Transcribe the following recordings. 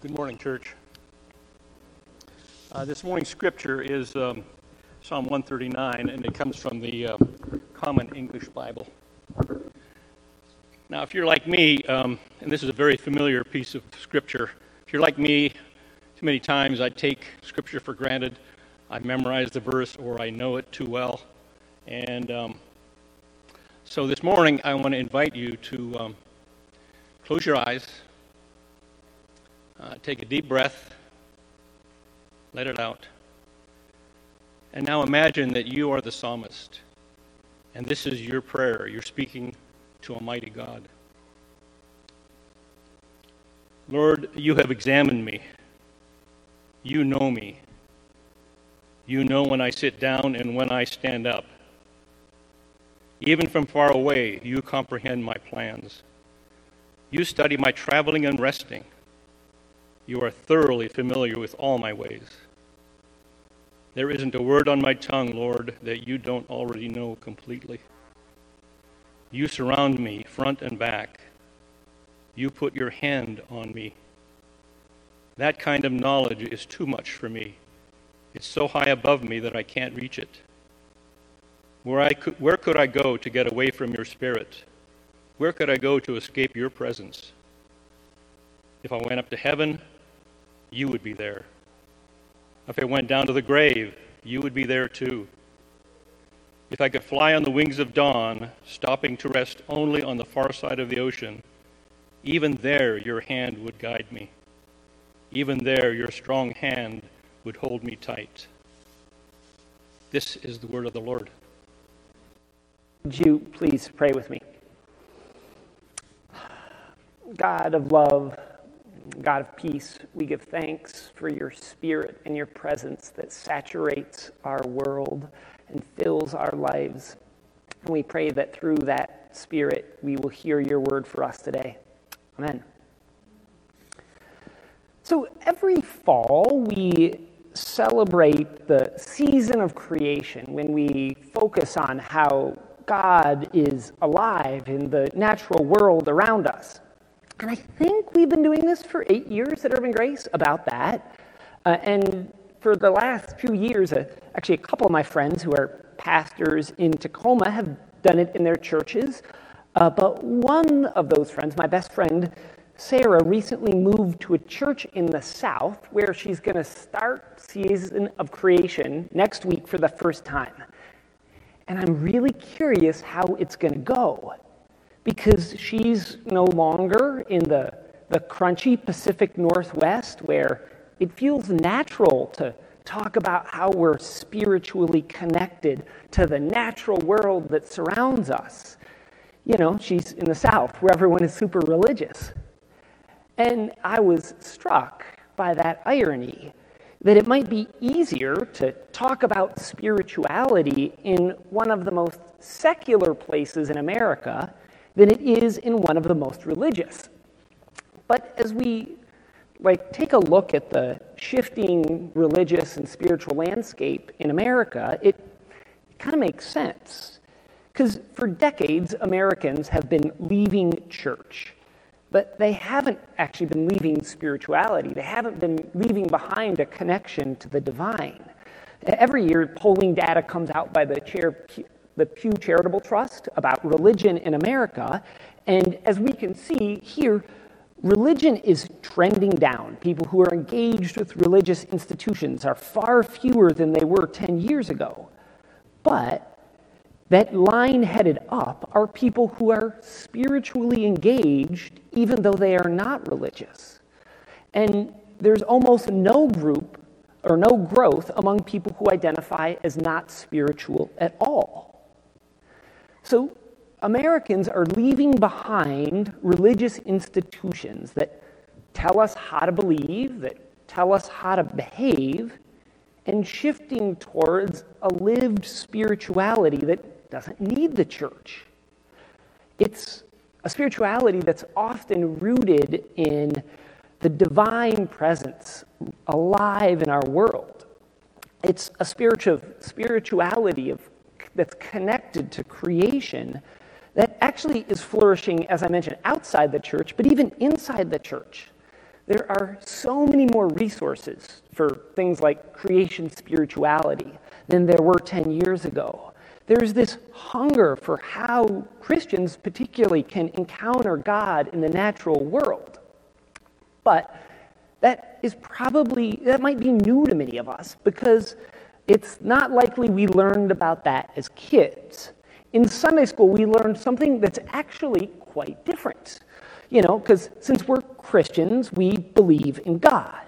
Good morning, church. This morning's scripture is Psalm 139, and it comes from the Common English Bible. Now, if you're like me, and this is a very familiar piece of scripture, if you're like me, too many times I take scripture for granted. I memorize the verse, or I know it too well. And so this morning, I want to invite you to close your eyes, take a deep breath, let it out, and now imagine that you are the psalmist, and this is your prayer. You're speaking to Almighty God. Lord, you have examined me. You know me. You know when I sit down and when I stand up. Even from far away, you comprehend my plans. You study my traveling and resting. You are thoroughly familiar with all my ways. There isn't a word on my tongue, Lord, that you don't already know completely. You surround me front and back. You put your hand on me. That kind of knowledge is too much for me. It's so high above me that I can't reach it. Where could I go to get away from your spirit? Where could I go to escape your presence? If I went up to heaven, you would be there. If I went down to the grave, you would be there too. If I could fly on the wings of dawn, stopping to rest only on the far side of the ocean, even there your hand would guide me. Even there your strong hand would hold me tight. This is the word of the Lord. Would you please pray with me? God of love, God of peace, we give thanks for your spirit and your presence that saturates our world and fills our lives. And we pray that through that spirit, we will hear your word for us today. Amen. So every fall, we celebrate the season of creation when we focus on how God is alive in the natural world around us. And I think we've been doing this for 8 years at Urban Grace, about that. And for the last few years, actually a couple of my friends who are pastors in Tacoma have done it in their churches. But one of those friends, my best friend, Sarah, recently moved to a church in the South where she's going to start Season of Creation next week for the first time. And I'm really curious how it's going to go, because she's no longer in the crunchy Pacific Northwest where it feels natural to talk about how we're spiritually connected to the natural world that surrounds us. You know, she's in the South where everyone is super religious. And I was struck by that irony, that it might be easier to talk about spirituality in one of the most secular places in America than it is in one of the most religious. But as we take a look at the shifting religious and spiritual landscape in America, it kind of makes sense. Because for decades, Americans have been leaving church, but they haven't actually been leaving spirituality. They haven't been leaving behind a connection to the divine. Every year, polling data comes out by the Pew Charitable Trust about religion in America. And as we can see here, religion is trending down. People who are engaged with religious institutions are far fewer than they were 10 years ago. But that line headed up are people who are spiritually engaged, even though they are not religious. And there's almost no group or no growth among people who identify as not spiritual at all. So Americans are leaving behind religious institutions that tell us how to believe, that tell us how to behave, and shifting towards a lived spirituality that doesn't need the church. It's a spirituality that's often rooted in the divine presence alive in our world. It's a spirituality of that's connected to creation that actually is flourishing, as I mentioned, outside the church, but even inside the church. There are so many more resources for things like creation spirituality than there were 10 years ago. There's this hunger for how Christians particularly can encounter God in the natural world. But that might be new to many of us, because it's not likely we learned about that as kids. In Sunday school, we learned something that's actually quite different. You know, because since we're Christians, we believe in God.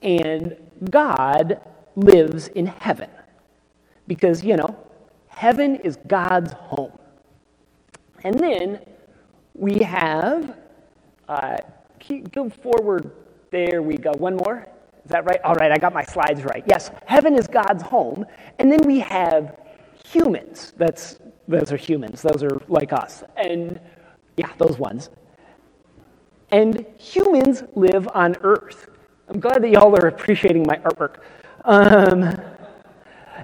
And God lives in heaven. Because, you know, heaven is God's home. And then we have, go forward, there we go, one more. Is that right? All right, I got my slides right. Yes, heaven is God's home. And then we have humans. Those are humans. Those are like us. And, yeah, those ones. And humans live on Earth. I'm glad that y'all are appreciating my artwork.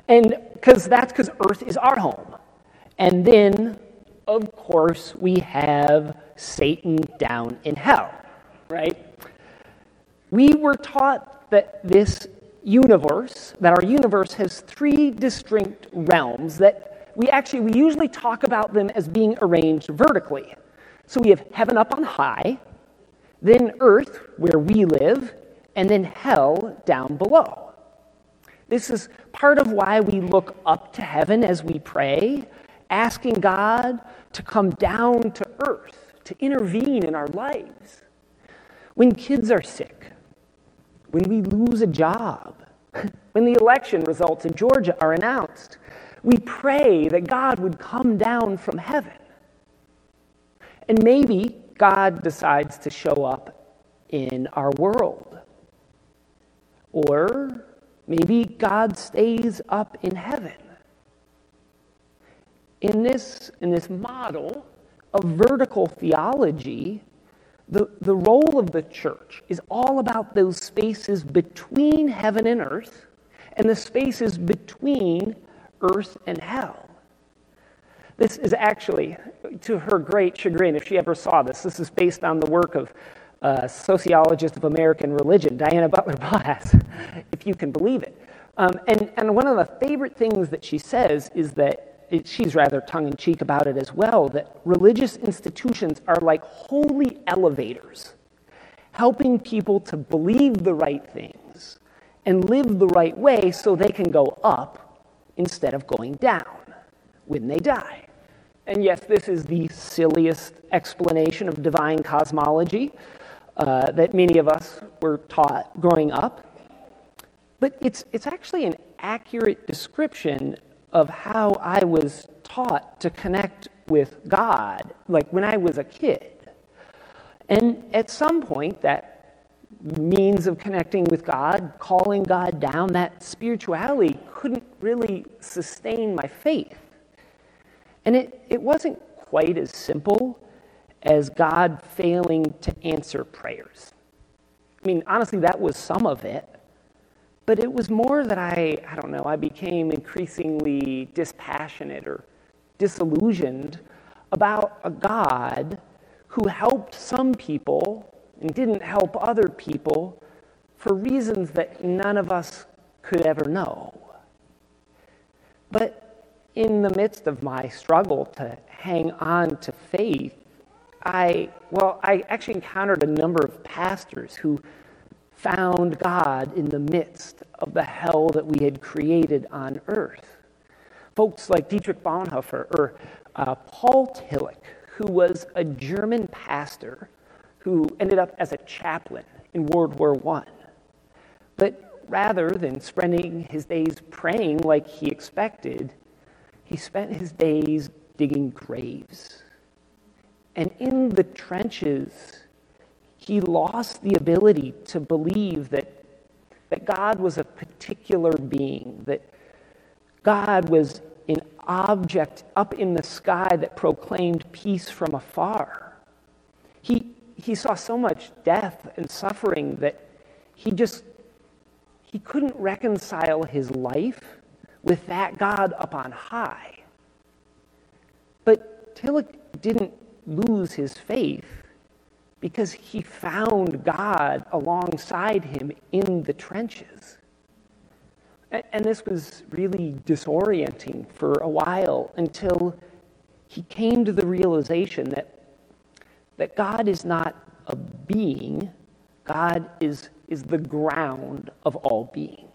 And because Earth is our home. And then, of course, we have Satan down in hell, right? We were taught that our universe has three distinct realms that we usually talk about them as being arranged vertically. So we have heaven up on high, then Earth, where we live, and then hell down below. This is part of why we look up to heaven as we pray, asking God to come down to Earth, to intervene in our lives. When kids are sick, when we lose a job, when the election results in Georgia are announced, we pray that God would come down from heaven. And maybe God decides to show up in our world. Or maybe God stays up in heaven. In this model of vertical theology, the role of the church is all about those spaces between heaven and earth, and the spaces between earth and hell. This is actually, to her great chagrin, if she ever saw this, this is based on the work of sociologist of American religion, Diana Butler Bass, if you can believe it. And one of the favorite things that she says is that, she's rather tongue-in-cheek about it as well, that religious institutions are like holy elevators, helping people to believe the right things and live the right way so they can go up instead of going down when they die. And yes, this is the silliest explanation of divine cosmology that many of us were taught growing up. But it's actually an accurate description of how I was taught to connect with God, like when I was a kid. And at some point, that means of connecting with God, calling God down, that spirituality couldn't really sustain my faith. And it wasn't quite as simple as God failing to answer prayers. I mean, honestly, that was some of it. But it was more that I became increasingly dispassionate or disillusioned about a God who helped some people and didn't help other people for reasons that none of us could ever know. But in the midst of my struggle to hang on to faith, I actually encountered a number of pastors who found God in the midst of the hell that we had created on earth. Folks like Dietrich Bonhoeffer or Paul Tillich, who was a German pastor who ended up as a chaplain in World War I. But rather than spending his days praying like he expected, he spent his days digging graves. And in the trenches, he lost the ability to believe that God was a particular being, that God was an object up in the sky that proclaimed peace from afar. He saw so much death and suffering that he couldn't reconcile his life with that God up on high. But Tillich didn't lose his faith. because he found God alongside him in the trenches. And this was really disorienting for a while until he came to the realization that God is not a being, God is the ground of all being.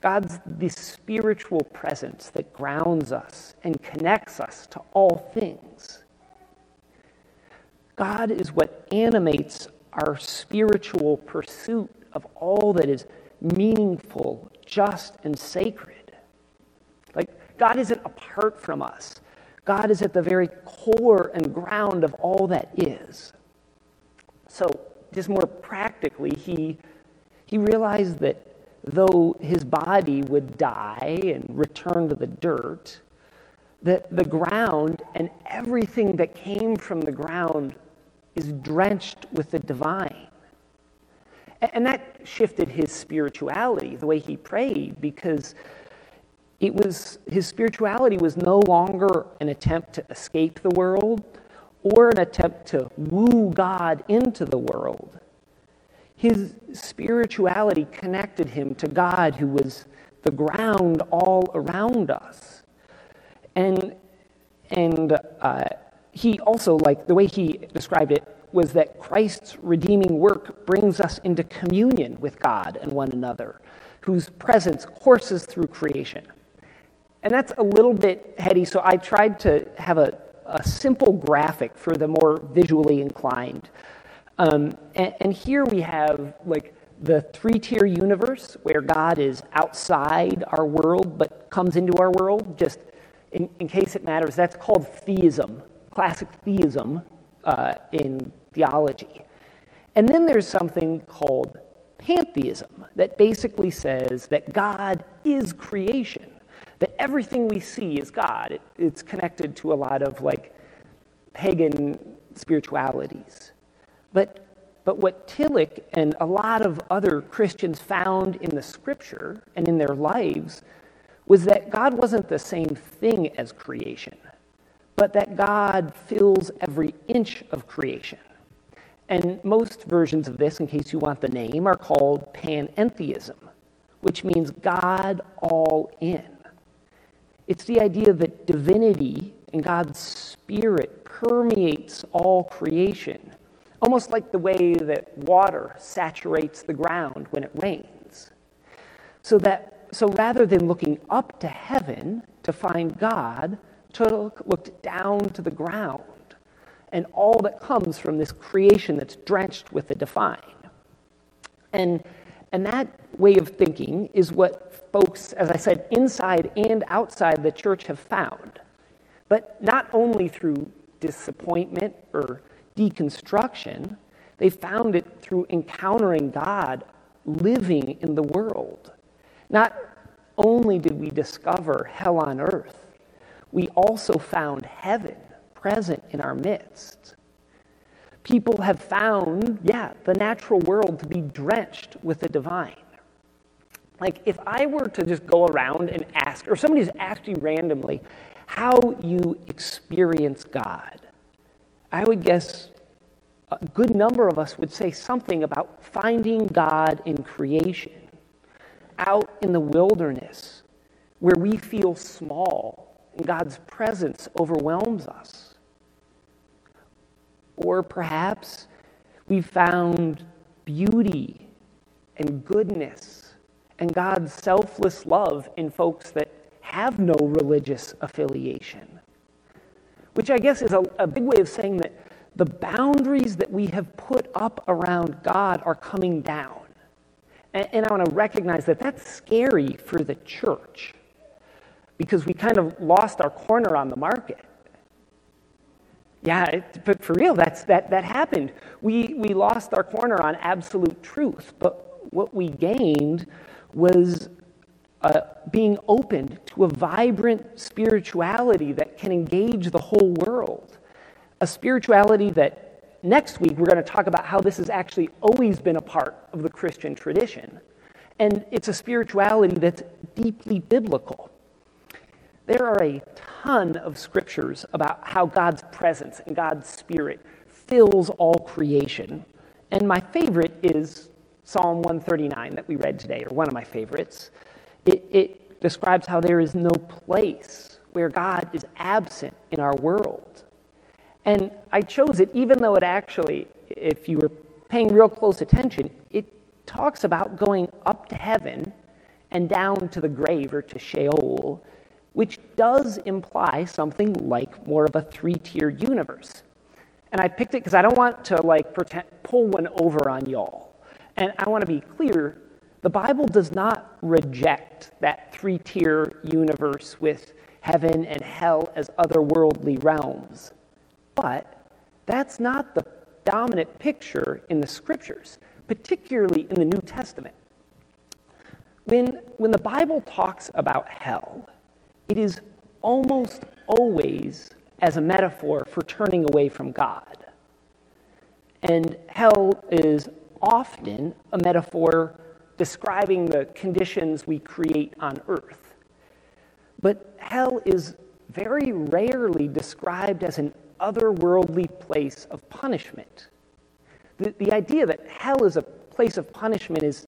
God's the spiritual presence that grounds us and connects us to all things. God is what animates our spiritual pursuit of all that is meaningful, just, and sacred. Like, God isn't apart from us. God is at the very core and ground of all that is. So, just more practically, he realized that though his body would die and return to the dirt, that the ground and everything that came from the ground is drenched with the divine. And that shifted his spirituality, the way he prayed, because his spirituality was no longer an attempt to escape the world or an attempt to woo God into the world. His spirituality connected him to God, who was the ground all around us. And he also, like the way he described it, was that Christ's redeeming work brings us into communion with God and one another, whose presence courses through creation. And that's a little bit heady, so I tried to have a simple graphic for the more visually inclined. And here we have like the three-tier universe where God is outside our world but comes into our world, just in case it matters. That's called theism, classic theism in theology. And then there's something called pantheism that basically says that God is creation, that everything we see is God. It's connected to a lot of like pagan spiritualities. But what Tillich and a lot of other Christians found in the scripture and in their lives was that God wasn't the same thing as creation, but that God fills every inch of creation. And most versions of this, in case you want the name, are called panentheism, which means God all in. It's the idea that divinity and God's spirit permeates all creation, almost like the way that water saturates the ground when it rains. So rather than looking up to heaven to find God, Tillich looked down to the ground and all that comes from this creation that's drenched with the divine. And that way of thinking is what folks, as I said, inside and outside the church have found. But not only through disappointment or deconstruction, they found it through encountering God living in the world. Not only did we discover hell on earth, we also found heaven present in our midst. People have found, the natural world to be drenched with the divine. Like, if I were to just go around and ask, or somebody's asked you randomly, how you experience God, I would guess a good number of us would say something about finding God in creation, out in the wilderness, where we feel small and God's presence overwhelms us. Or perhaps we found beauty and goodness and God's selfless love in folks that have no religious affiliation, which I guess is a big way of saying that the boundaries that we have put up around God are coming down. And I want to recognize that that's scary for the church because we kind of lost our corner on the market. But for real, that happened. We lost our corner on absolute truth, but what we gained was being opened to a vibrant spirituality that can engage the whole world. A spirituality that next week we're going to talk about how this has actually always been a part of the Christian tradition. And it's a spirituality that's deeply biblical. There are a ton of scriptures about how God's presence and God's spirit fills all creation. And my favorite is Psalm 139 that we read today, or one of my favorites. It describes how there is no place where God is absent in our world. And I chose it even though it actually, if you were paying real close attention, it talks about going up to heaven and down to the grave or to Sheol, which does imply something like more of a three-tiered universe. And I picked it because I don't want to pull one over on y'all. And I want to be clear, the Bible does not reject that three-tier universe with heaven and hell as otherworldly realms. But that's not the dominant picture in the Scriptures, particularly in the New Testament. When the Bible talks about hell, it is almost always as a metaphor for turning away from God. And hell is often a metaphor describing the conditions we create on earth. But hell is very rarely described as an otherworldly place of punishment. The idea that hell is a place of punishment is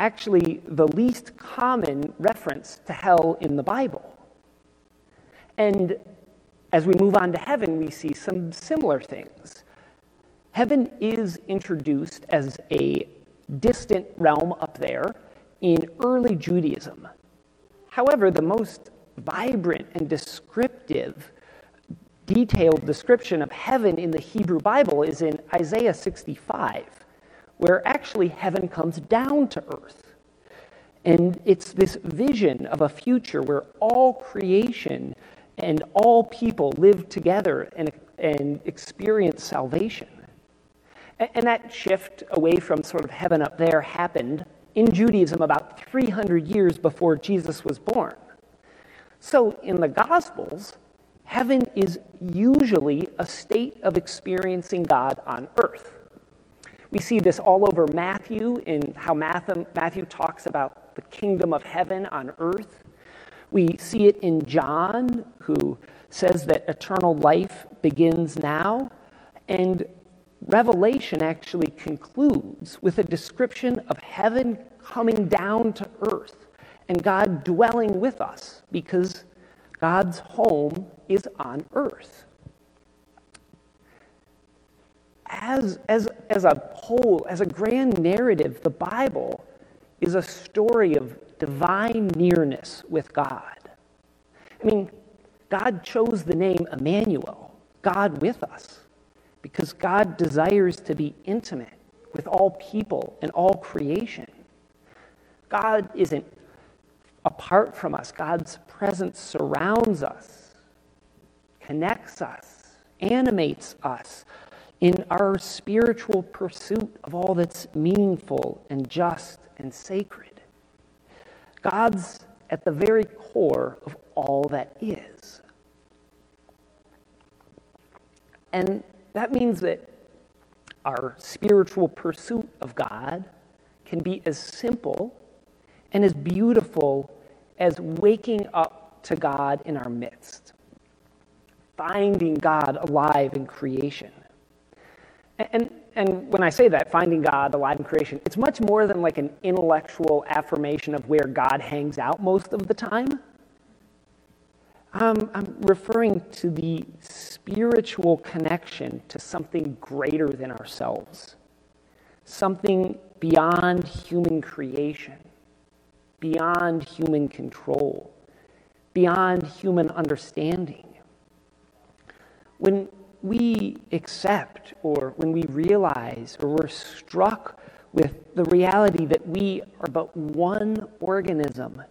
actually the least common reference to hell in the Bible. And as we move on to heaven, we see some similar things. Heaven is introduced as a distant realm up there in early Judaism. However, the most vibrant and detailed description of heaven in the Hebrew Bible is in Isaiah 65, where actually heaven comes down to earth. And it's this vision of a future where all creation and all people live together and experience salvation. And that shift away from sort of heaven up there happened in Judaism about 300 years before Jesus was born. So in the Gospels, heaven is usually a state of experiencing God on earth. We see this all over Matthew in how Matthew talks about the kingdom of heaven on earth. We see it in John, who says that eternal life begins now. And Revelation actually concludes with a description of heaven coming down to earth and God dwelling with us, because God's home is on earth. As a whole, as a grand narrative, the Bible is a story of divine nearness with God. I mean, God chose the name Emmanuel, God with us, because God desires to be intimate with all people and all creation. God isn't apart from us. God's presence surrounds us, connects us, animates us in our spiritual pursuit of all that's meaningful and just and sacred. God's at the very core of all that is. And that means that our spiritual pursuit of God can be as simple and as beautiful as waking up to God in our midst, finding God alive in creation. And when I say that, finding God alive in creation, it's much more than like an intellectual affirmation of where God hangs out most of the time. I'm referring to the spiritual connection to something greater than ourselves, something beyond human creation, beyond human control, beyond human understanding. When we accept, or when we realize, or we're struck with the reality that we are but one organism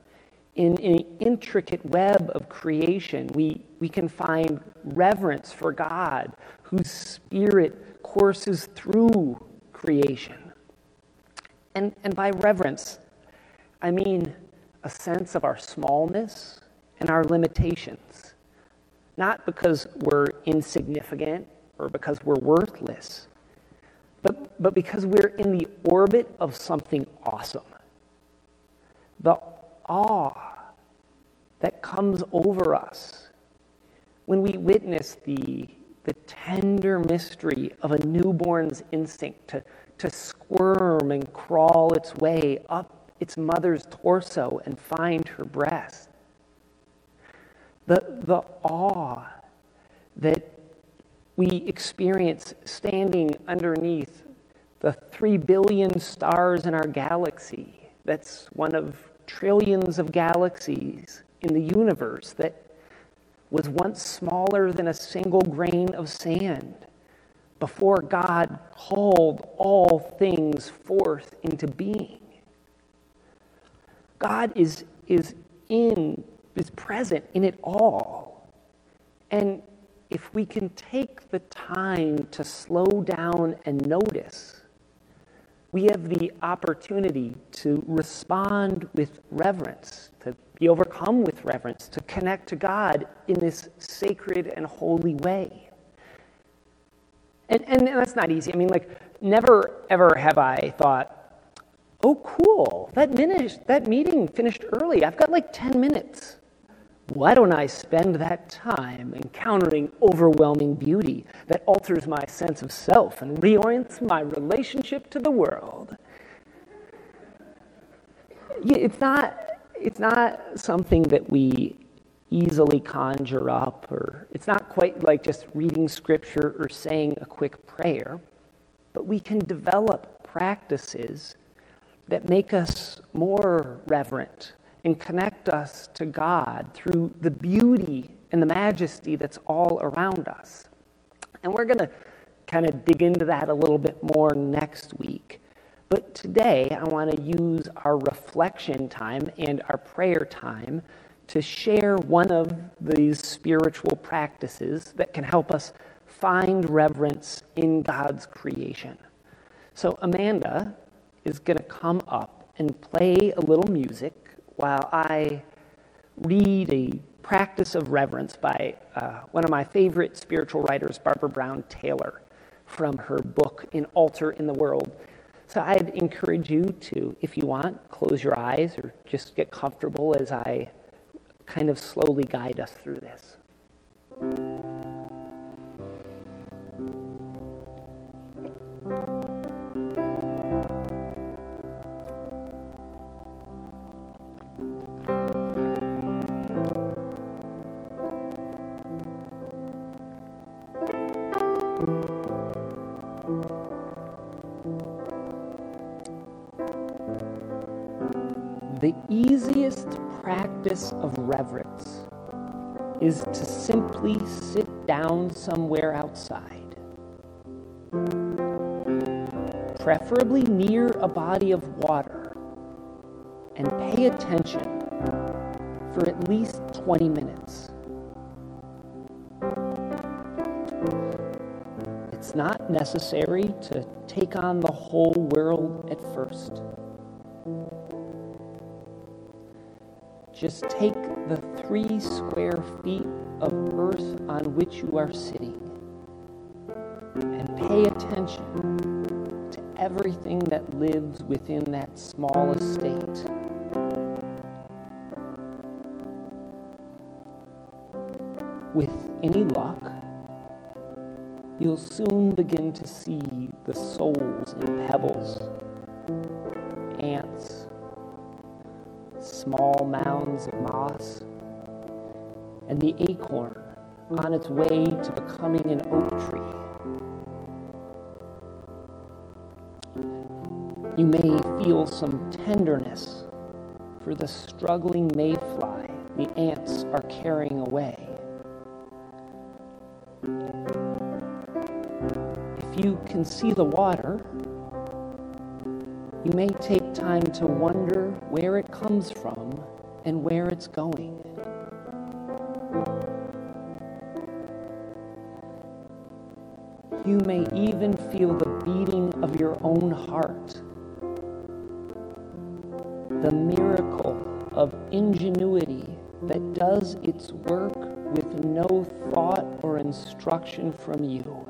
in an intricate web of creation, we can find reverence for God, whose spirit courses through creation. And by reverence, I mean a sense of our smallness and our limitations. Not because we're insignificant or because we're worthless, but because we're in the orbit of something awesome. The awe that comes over us when we witness the the tender mystery of a newborn's instinct to squirm and crawl its way up its mother's torso and find her breast. The awe that we experience standing underneath the 3 billion stars in our galaxy, that's one of trillions of galaxies in the universe that was once smaller than a single grain of sand before God called all things forth into being. God is present in it all. And if we can take the time to slow down and notice, we have the opportunity to respond with reverence, to be overcome with reverence, to connect to God in this sacred and holy way. And that's not easy. I mean, never, ever have I thought, oh, cool, that meeting finished early. I've got 10 minutes. Why don't I spend that time encountering overwhelming beauty that alters my sense of self and reorients my relationship to the world? It's not something that we easily conjure up, or it's not quite like just reading scripture or saying a quick prayer, but we can develop practices that make us more reverent and connect us to God through the beauty and the majesty that's all around us. And we're going to kind of dig into that a little bit more next week. But today, I want to use our reflection time and our prayer time to share one of these spiritual practices that can help us find reverence in God's creation. So Amanda is going to come up and play a little music while I read a practice of reverence by one of my favorite spiritual writers, Barbara Brown Taylor, from her book, An Altar in the World. So I'd encourage you to, if you want, close your eyes or just get comfortable as I kind of slowly guide us through this. The easiest practice of reverence is to simply sit down somewhere outside, preferably near a body of water, and pay attention for at least 20 minutes. It's not necessary to take on the whole world at first. Just take the 3 square feet of earth on which you are sitting and pay attention to everything that lives within that small estate. With any luck, you'll soon begin to see the soles in pebbles, ants, small mounds of moss, and the acorn on its way to becoming an oak tree. You may feel some tenderness for the struggling mayfly the ants are carrying away. If you can see the water, you may take time to wonder where it comes from and where it's going. You may even feel the beating of your own heart, the miracle of ingenuity that does its work with no thought or instruction from you.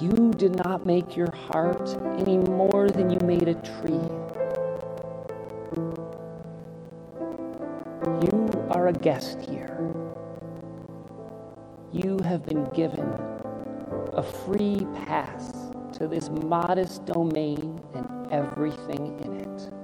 You did not make your heart any more than you made a tree. You are are a guest here. You have been given a free pass to this modest domain and everything in it.